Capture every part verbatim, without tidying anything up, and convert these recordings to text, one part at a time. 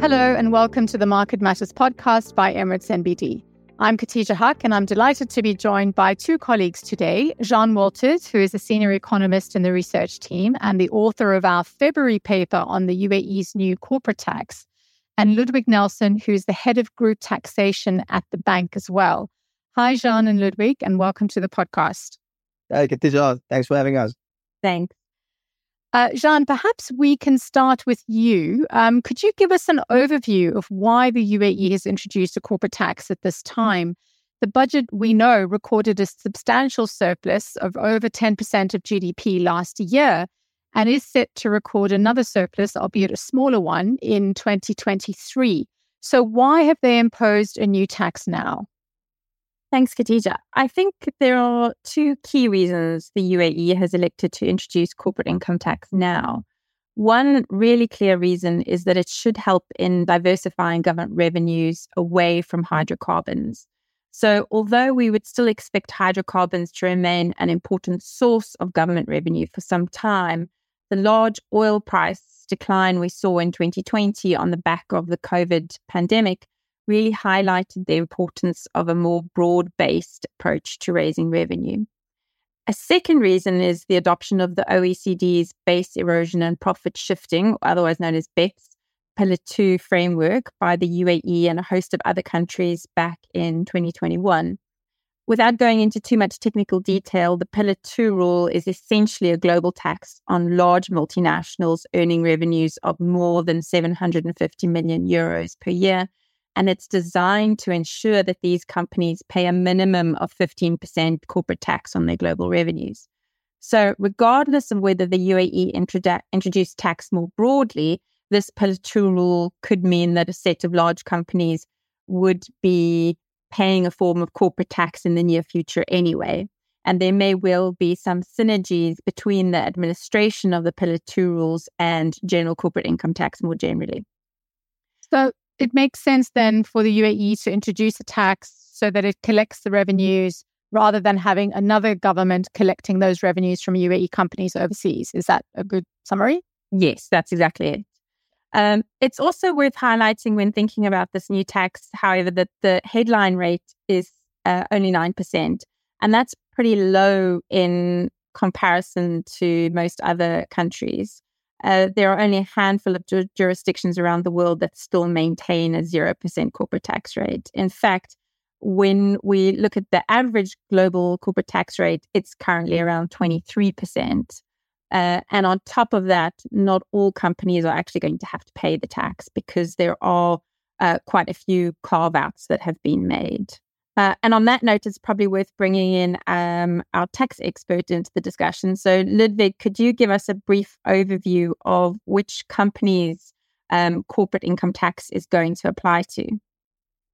Hello and welcome to the Market Matters podcast by Emirates N B D. I'm Khatija Haque and I'm delighted to be joined by two colleagues today, Jeanne Walters, who is a senior economist in the research team and the author of our February paper on the U A E's new corporate tax, and Ludwig Nelson, who's the head of group taxation at the bank as well. Hi, Jeanne and Ludwig, and welcome to the podcast. Hi, Khatija. Thanks for having us. Thanks. Uh, Jeanne, perhaps we can start with you. Um, could you give us an overview of why the U A E has introduced a corporate tax at this time? The budget, we know, recorded a substantial surplus of over ten percent of G D P last year and is set to record another surplus, albeit a smaller one, in twenty twenty-three. So why have they imposed a new tax now? Thanks, Khatija. I think there are two key reasons the U A E has elected to introduce corporate income tax now. One really clear reason is that it should help in diversifying government revenues away from hydrocarbons. So although we would still expect hydrocarbons to remain an important source of government revenue for some time, the large oil price decline we saw in twenty twenty on the back of the COVID pandemic really highlighted the importance of a more broad-based approach to raising revenue. A second reason is the adoption of the O E C D's Base Erosion and Profit Shifting, otherwise known as BEPS, Pillar two framework by the U A E and a host of other countries back in twenty twenty-one. Without going into too much technical detail, the Pillar two rule is essentially a global tax on large multinationals earning revenues of more than seven hundred fifty million euros per year, and it's designed to ensure that these companies pay a minimum of fifteen percent corporate tax on their global revenues. So regardless of whether the U A E introdu- introduced tax more broadly, this Pillar two rule could mean that a set of large companies would be paying a form of corporate tax in the near future anyway. And there may well be some synergies between the administration of the Pillar two rules and general corporate income tax more generally. So it makes sense then for the U A E to introduce a tax so that it collects the revenues rather than having another government collecting those revenues from U A E companies overseas. Is that a good summary? Yes, that's exactly it. Um, it's also worth highlighting when thinking about this new tax, however, that the headline rate is uh, only nine percent, and that's pretty low in comparison to most other countries. Uh, there are only a handful of ju- jurisdictions around the world that still maintain a zero percent corporate tax rate. In fact, when we look at the average global corporate tax rate, it's currently around twenty-three percent. Uh, and on top of that, not all companies are actually going to have to pay the tax because there are uh, quite a few carve-outs that have been made. Uh, and on that note, it's probably worth bringing in um, our tax expert into the discussion. So Ludwig, could you give us a brief overview of which companies um, corporate income tax is going to apply to?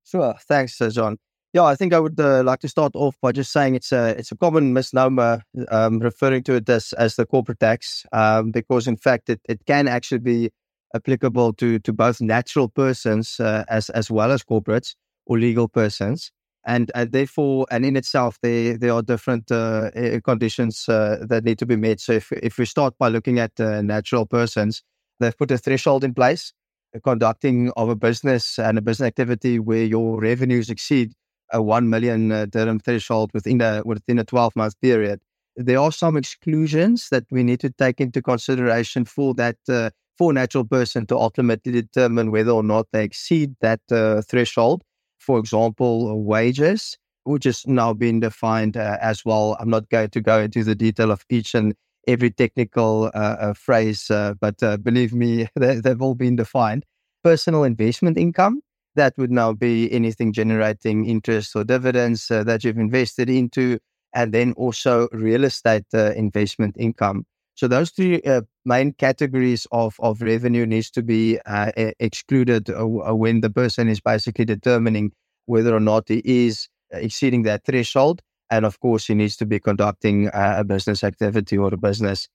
Sure. Thanks, Jeanne. Yeah, I think I would uh, like to start off by just saying it's a, it's a common misnomer um, referring to it as, as the corporate tax, um, because in fact, it, it can actually be applicable to, to both natural persons uh, as, as well as corporates or legal persons. And, and therefore, and in itself, there there are different uh, conditions uh, that need to be met. So if if we start by looking at uh, natural persons, they've put a threshold in place, the conducting of a business and a business activity where your revenues exceed a one million uh, dirham threshold within a within a twelve-month period. There are some exclusions that we need to take into consideration for that uh, for natural person to ultimately determine whether or not they exceed that uh, threshold. For example, wages, which is now being defined uh, as well. I'm not going to go into the detail of each and every technical uh, uh, phrase, uh, but uh, believe me, they, they've all been defined. Personal investment income, that would now be anything generating interest or dividends uh, that you've invested into, and then also real estate uh, investment income. So those three uh, main categories of, of revenue needs to be uh, a- excluded uh, when the person is basically determining whether or not he is exceeding that threshold. And of course, he needs to be conducting uh, a business activity or a business.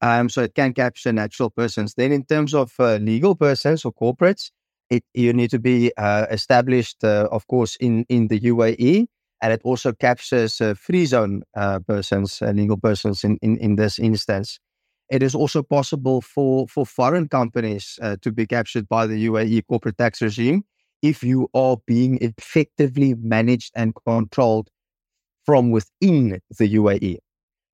Um, so it can capture natural persons. Then in terms of uh, legal persons or corporates, it, you need to be uh, established, uh, of course, in, in the U A E. And it also captures uh, free zone uh, persons, uh, legal persons in, in, in this instance. It is also possible for, for foreign companies uh, to be captured by the U A E corporate tax regime if you are being effectively managed and controlled from within the U A E.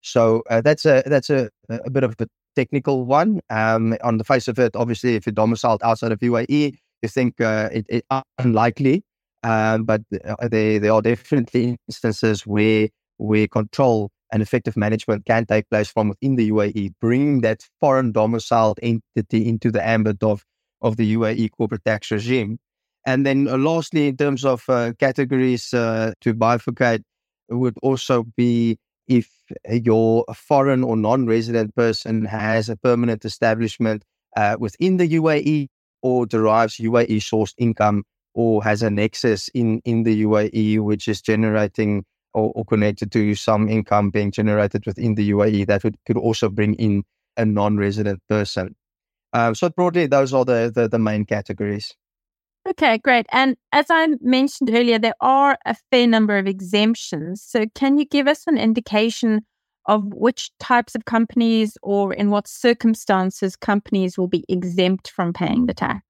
So uh, that's a that's a, a bit of a technical one. Um, on the face of it, obviously, if you're domiciled outside of U A E, you think uh, it, it unlikely, um, but there there are definitely instances where where control and effective management can take place from within the U A E, bringing that foreign domiciled entity into the ambit of of the U A E corporate tax regime. And then uh, lastly, in terms of uh, categories uh, to bifurcate, it would also be if your foreign or non-resident person has a permanent establishment uh, within the U A E or derives U A E-sourced income or has a nexus in, in the U A E, which is generating or, or connected to some income being generated within the U A E. That would, could also bring in a non-resident person. Uh, so broadly, those are the, the, the main categories. Okay, great. And as I mentioned earlier, there are a fair number of exemptions. So can you give us an indication of which types of companies or in what circumstances companies will be exempt from paying the tax?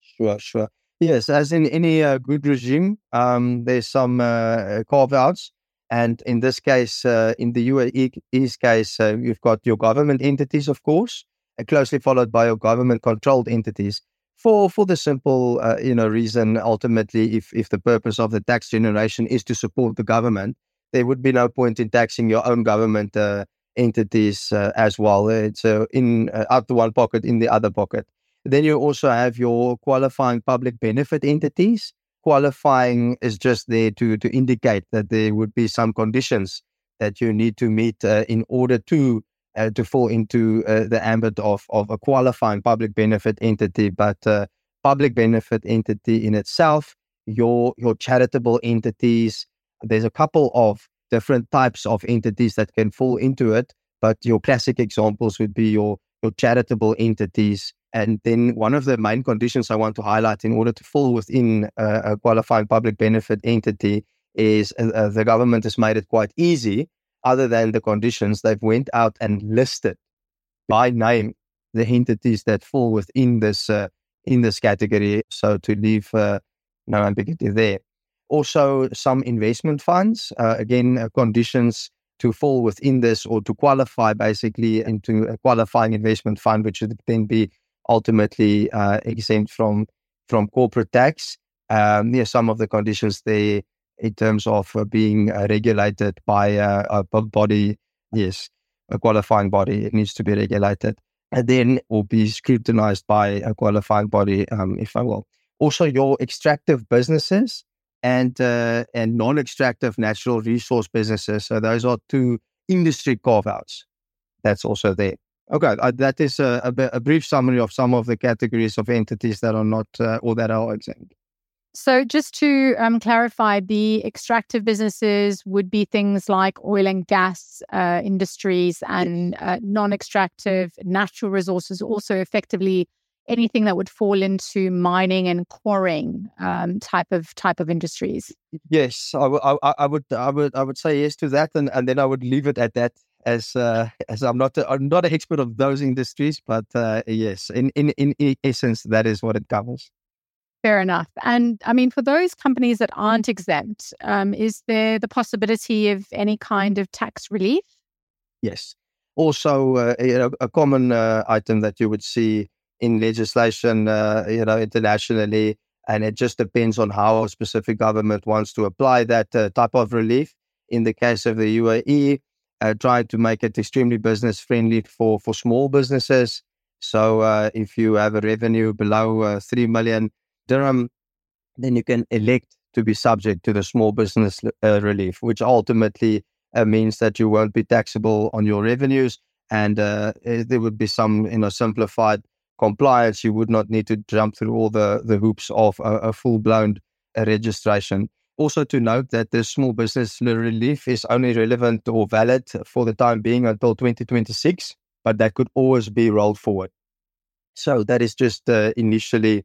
Sure, sure. Yes, as in any uh, good regime, um, there's some uh, carve-outs. And in this case, uh, in the U A E's case, uh, you've got your government entities, of course, and closely followed by your government-controlled entities. For for the simple uh, you know reason, ultimately, if if the purpose of the tax generation is to support the government, there would be no point in taxing your own government uh, entities uh, as well. It's uh, in uh, out the one pocket, in the other pocket. Then you also have your qualifying public benefit entities. Qualifying is just there to to indicate that there would be some conditions that you need to meet uh, in order to. Uh, to fall into uh, the ambit of, of a qualifying public benefit entity, but uh, public benefit entity in itself, your your charitable entities, there's a couple of different types of entities that can fall into it, but your classic examples would be your, your charitable entities. And then one of the main conditions I want to highlight in order to fall within uh, a qualifying public benefit entity is uh, the government has made it quite easy. Other than the conditions, they've went out and listed by name the entities that fall within this uh, in this category. So to leave uh, no ambiguity there. Also, some investment funds, uh, again, uh, conditions to fall within this or to qualify basically into a qualifying investment fund, which would then be ultimately uh, exempt from from corporate tax. Um, yeah, some of the conditions there. In terms of uh, being uh, regulated by uh, a body, yes, a qualifying body, it needs to be regulated and then will be scrutinized by a qualifying body, um, if I will. Also, your extractive businesses and uh, and non-extractive natural resource businesses. So those are two industry carve-outs. That's also there. Okay, uh, that is a, a, b- a brief summary of some of the categories of entities that are not uh, or that are exempt. So just to um, clarify, the extractive businesses would be things like oil and gas uh, industries and uh, non-extractive natural resources, also effectively anything that would fall into mining and quarrying um, type of type of industries. Yes, I, w- I, I would I would I would say yes to that, and, and then I would leave it at that as uh, as I'm not a, I'm not an expert of those industries, but uh, yes, in, in in essence, that is what it covers. Fair enough. And I mean, for those companies that aren't exempt, um, is there the possibility of any kind of tax relief? Yes. Also, uh, you know, a common uh, item that you would see in legislation, uh, you know, internationally, and it just depends on how a specific government wants to apply that uh, type of relief. In the case of the U A E, uh, trying to make it extremely business friendly for, for small businesses. So uh, if you have a revenue below uh, three million dirham, then you can elect to be subject to the small business uh, relief, which ultimately uh, means that you won't be taxable on your revenues, and uh, there would be some, you know, simplified compliance. You would not need to jump through all the, the hoops of a, a full-blown uh, registration. Also to note that the small business relief is only relevant or valid for the time being until twenty twenty-six, but that could always be rolled forward. So that is just uh, initially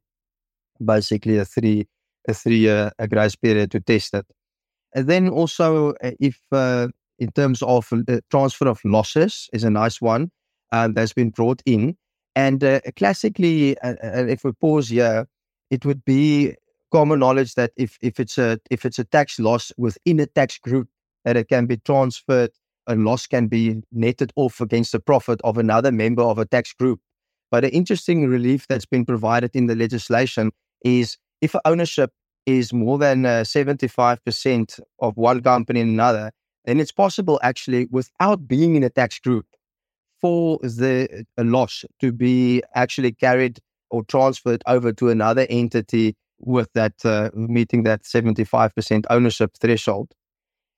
basically a three a three-year uh, grace period to test it. And then also, if uh, in terms of uh, transfer of losses is a nice one. um, that's been brought in. And uh, classically, uh, if we pause here, it would be common knowledge that if if it's a if it's a tax loss within a tax group, that it can be transferred. A loss can be netted off against the profit of another member of a tax group. But an interesting relief that's been provided in the legislation is if ownership is more than uh, seventy-five percent of one company and another, then it's possible actually, without being in a tax group, for the a loss to be actually carried or transferred over to another entity with that uh, meeting that seventy-five percent ownership threshold.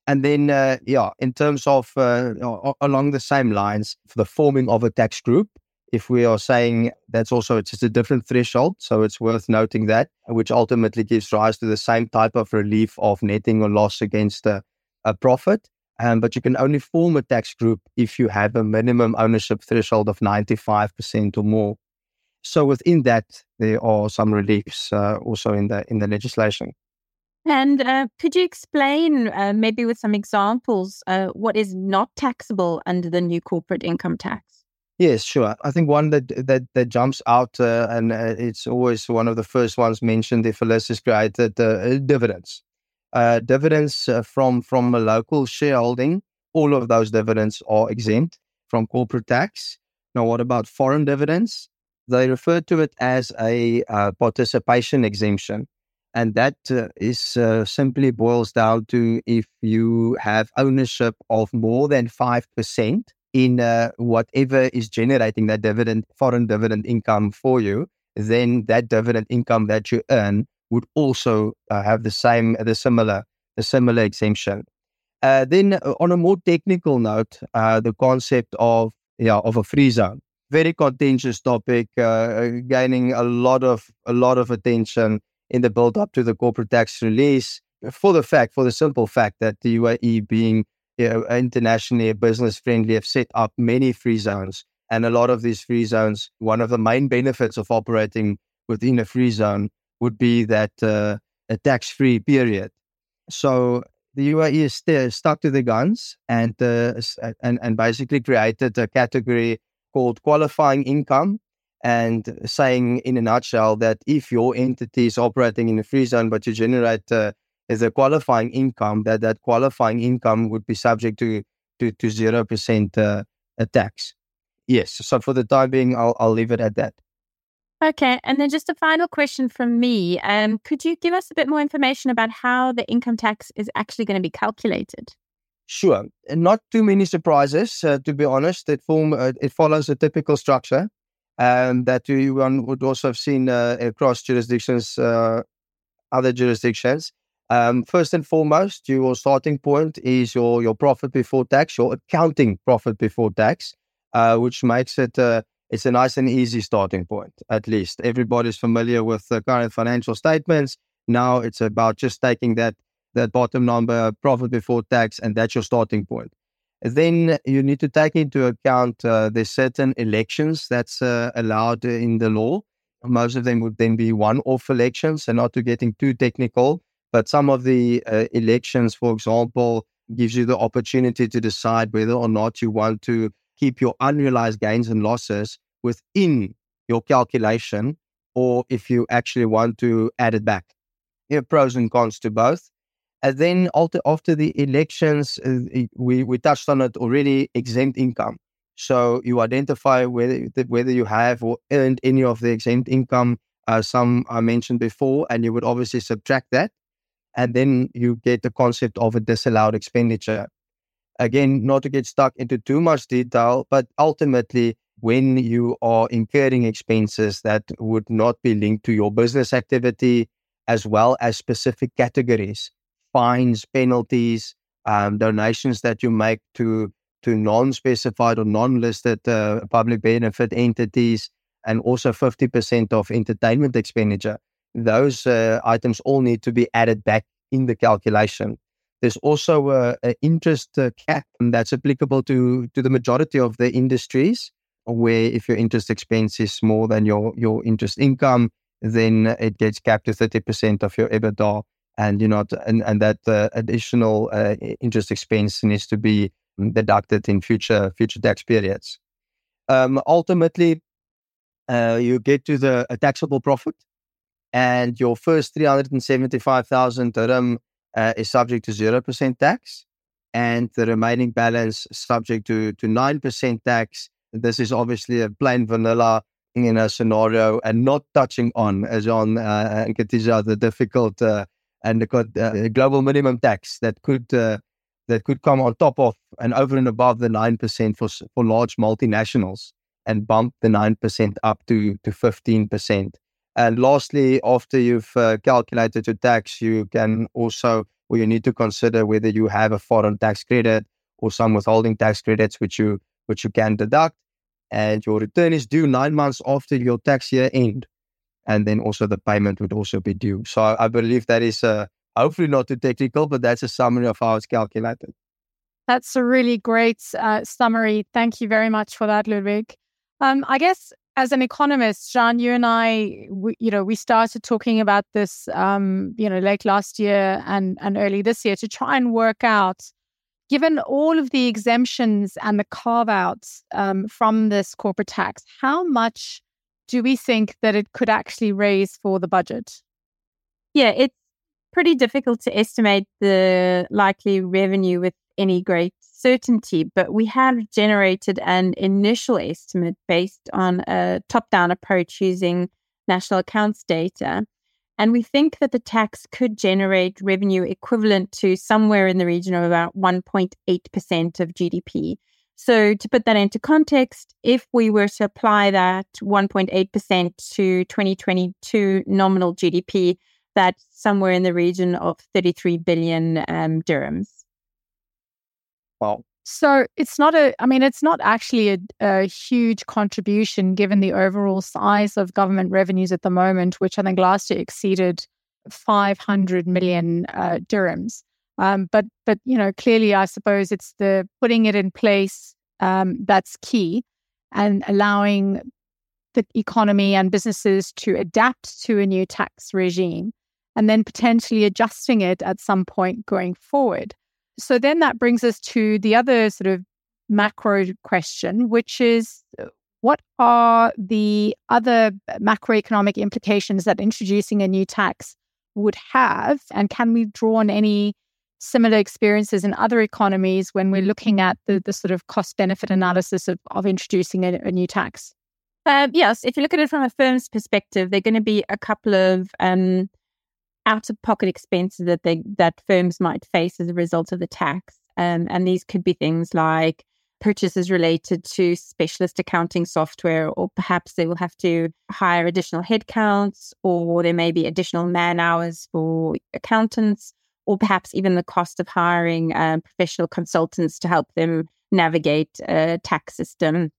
And then, uh, yeah, in terms of uh, along the same lines, for the forming of a tax group, if we are saying that's also, it's just a different threshold. So it's worth noting that, which ultimately gives rise to the same type of relief of netting a loss against a, a profit. Um, but you can only form a tax group if you have a minimum ownership threshold of ninety-five percent or more. So within that, there are some reliefs uh, also in the in the legislation. And uh, could you explain, uh, maybe with some examples, uh, what is not taxable under the new corporate income tax? Yes, sure. I think one that that, that jumps out, uh, and uh, it's always one of the first ones mentioned if a list is created, uh, dividends. Uh, dividends uh, from, from a local shareholding, all of those dividends are exempt from corporate tax. Now, what about foreign dividends? They refer to it as a uh, participation exemption. And that uh, is uh, simply boils down to if you have ownership of more than five percent in uh, whatever is generating that dividend, foreign dividend income for you, then that dividend income that you earn would also uh, have the same, the similar, the similar exemption. Uh, then on a more technical note, uh, the concept of, yeah, of a free zone, very contentious topic, uh, gaining a lot of, a lot of attention in the build-up to the corporate tax release, for the fact, for the simple fact that the U A E, being you know, internationally business-friendly, have set up many free zones. And a lot of these free zones, one of the main benefits of operating within a free zone would be that uh, a tax-free period. So the U A E is st- stuck to the guns and, uh, and, and basically created a category called qualifying income, and saying in a nutshell that if your entity is operating in a free zone, but you generate uh, the qualifying income, that that qualifying income would be subject to to, to zero percent uh, tax. Yes, so for the time being, I'll, I'll leave it at that. Okay, and then just a final question from me. Um, could you give us a bit more information about how the income tax is actually going to be calculated? Sure, not too many surprises, uh, to be honest. It, form, uh, it follows a typical structure. And that you one would also have seen uh, across jurisdictions, uh, other jurisdictions. Um, first and foremost, your starting point is your, your profit before tax, your accounting profit before tax, uh, which makes it uh, it's a nice and easy starting point. At least everybody's familiar with the current financial statements. Now it's about just taking that that bottom number, profit before tax, and that's your starting point. Then you need to take into account uh, the certain elections that's uh, allowed in the law. Most of them would then be one-off elections, and not to getting too technical, but some of the uh, elections, for example, gives you the opportunity to decide whether or not you want to keep your unrealized gains and losses within your calculation, or if you actually want to add it back. There are pros and cons to both. And then after the elections, we, we touched on it already, exempt income. So you identify whether whether you have or earned any of the exempt income, uh, some I mentioned before, and you would obviously subtract that. And then you get the concept of a disallowed expenditure. Again, not to get stuck into too much detail, but ultimately when you are incurring expenses that would not be linked to your business activity, as well as specific categories. Fines, penalties, um, donations that you make to to non-specified or non-listed uh, public benefit entities, and also fifty percent of entertainment expenditure. Those uh, items all need to be added back in the calculation. There's also a, a interest uh, cap that's applicable to to the majority of the industries, where if your interest expense is more than your, your interest income, then it gets capped to thirty percent of your EBITDA. And you know, and and that uh, additional uh, interest expense needs to be deducted in future future tax periods. um, ultimately, uh, you get to the a taxable profit, and your first three hundred seventy-five thousand dirham uh, is subject to zero percent tax, and the remaining balance subject to, to nine percent tax. This is obviously a plain vanilla, you know, scenario, and not touching on, as on uh, and Khatija, the difficult uh, and the uh, global minimum tax that could uh, that could come on top of and over and above the nine percent for for large multinationals, and bump the nine percent up to, to fifteen percent. And lastly, after you've uh, calculated your tax, you can also, or you need to consider whether you have a foreign tax credit or some withholding tax credits, which you which you can deduct. And your return is due nine months after your tax year end. And then also the payment would also be due. So I, I believe that is uh, hopefully not too technical, but that's a summary of how it's calculated. That's a really great uh, summary. Thank you very much for that, Ludwig. Um, I guess as an economist, Jeanne, you and I, we, you know, we started talking about this, um, you know, late last year and, and early this year to try and work out, given all of the exemptions and the carve-outs um, from this corporate tax, how much do we think that it could actually raise for the budget? Yeah, it's pretty difficult to estimate the likely revenue with any great certainty, but we have generated an initial estimate based on a top-down approach using national accounts data. And we think that the tax could generate revenue equivalent to somewhere in the region of about one point eight percent of G D P. So to put that into context, if we were to apply that one point eight percent to twenty twenty-two nominal G D P, that's somewhere in the region of thirty-three billion um, dirhams. Wow. So it's not a, I mean, it's not actually a, a huge contribution given the overall size of government revenues at the moment, which I think last year exceeded five hundred million uh, dirhams. Um, but, but you know, clearly, I suppose it's the putting it in place um, that's key, and allowing the economy and businesses to adapt to a new tax regime and then potentially adjusting it at some point going forward. So then that brings us to the other sort of macro question, which is what are the other macroeconomic implications that introducing a new tax would have? And can we draw on any similar experiences in other economies when we're looking at the, the sort of cost-benefit analysis of, of introducing a, a new tax? Um, yes, if you look at it from a firm's perspective, there are going to be a couple of um out-of-pocket expenses that they, that firms might face as a result of the tax. Um, and these could be things like purchases related to specialist accounting software, or perhaps they will have to hire additional headcounts, or there may be additional man hours for accountants, or perhaps even the cost of hiring um, professional consultants to help them navigate a tax system.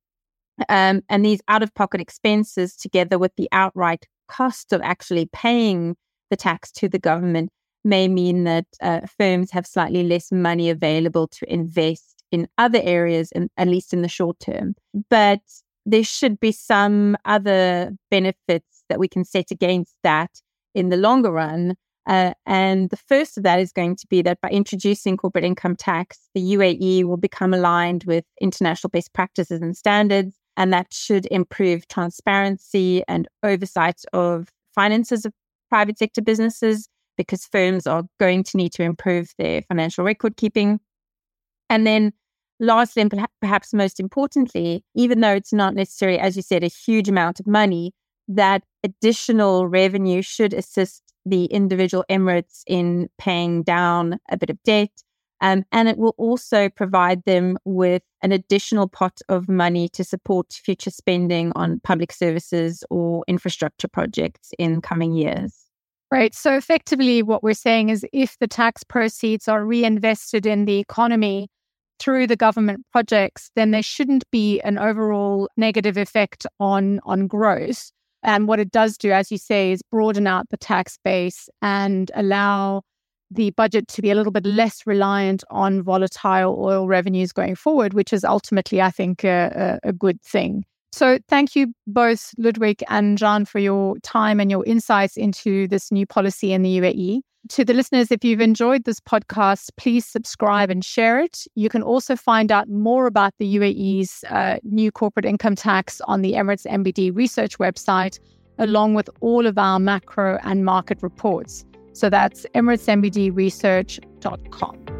Um, and these out-of-pocket expenses, together with the outright cost of actually paying the tax to the government, may mean that uh, firms have slightly less money available to invest in other areas, in, at least in the short term. But there should be some other benefits that we can set against that in the longer run. Uh, and the first of that is going to be that by introducing corporate income tax, the U A E will become aligned with international best practices and standards, and that should improve transparency and oversight of finances of private sector businesses, because firms are going to need to improve their financial record keeping. And then lastly, and perhaps most importantly, even though it's not necessarily, as you said, a huge amount of money, that additional revenue should assist the individual Emirates in paying down a bit of debt. Um, and it will also provide them with an additional pot of money to support future spending on public services or infrastructure projects in coming years. Right. So effectively, what we're saying is if the tax proceeds are reinvested in the economy through the government projects, then there shouldn't be an overall negative effect on, on growth. And what it does do, as you say, is broaden out the tax base and allow the budget to be a little bit less reliant on volatile oil revenues going forward, which is ultimately, I think, a, a good thing. So thank you both, Ludwig and Jeanne, for your time and your insights into this new policy in the U A E. to the listeners, if you've enjoyed this podcast, please subscribe and share it. You can also find out more about the U A E's uh, new corporate income tax on the Emirates N B D research website, along with all of our macro and market reports. So that's emirates n b d research dot com.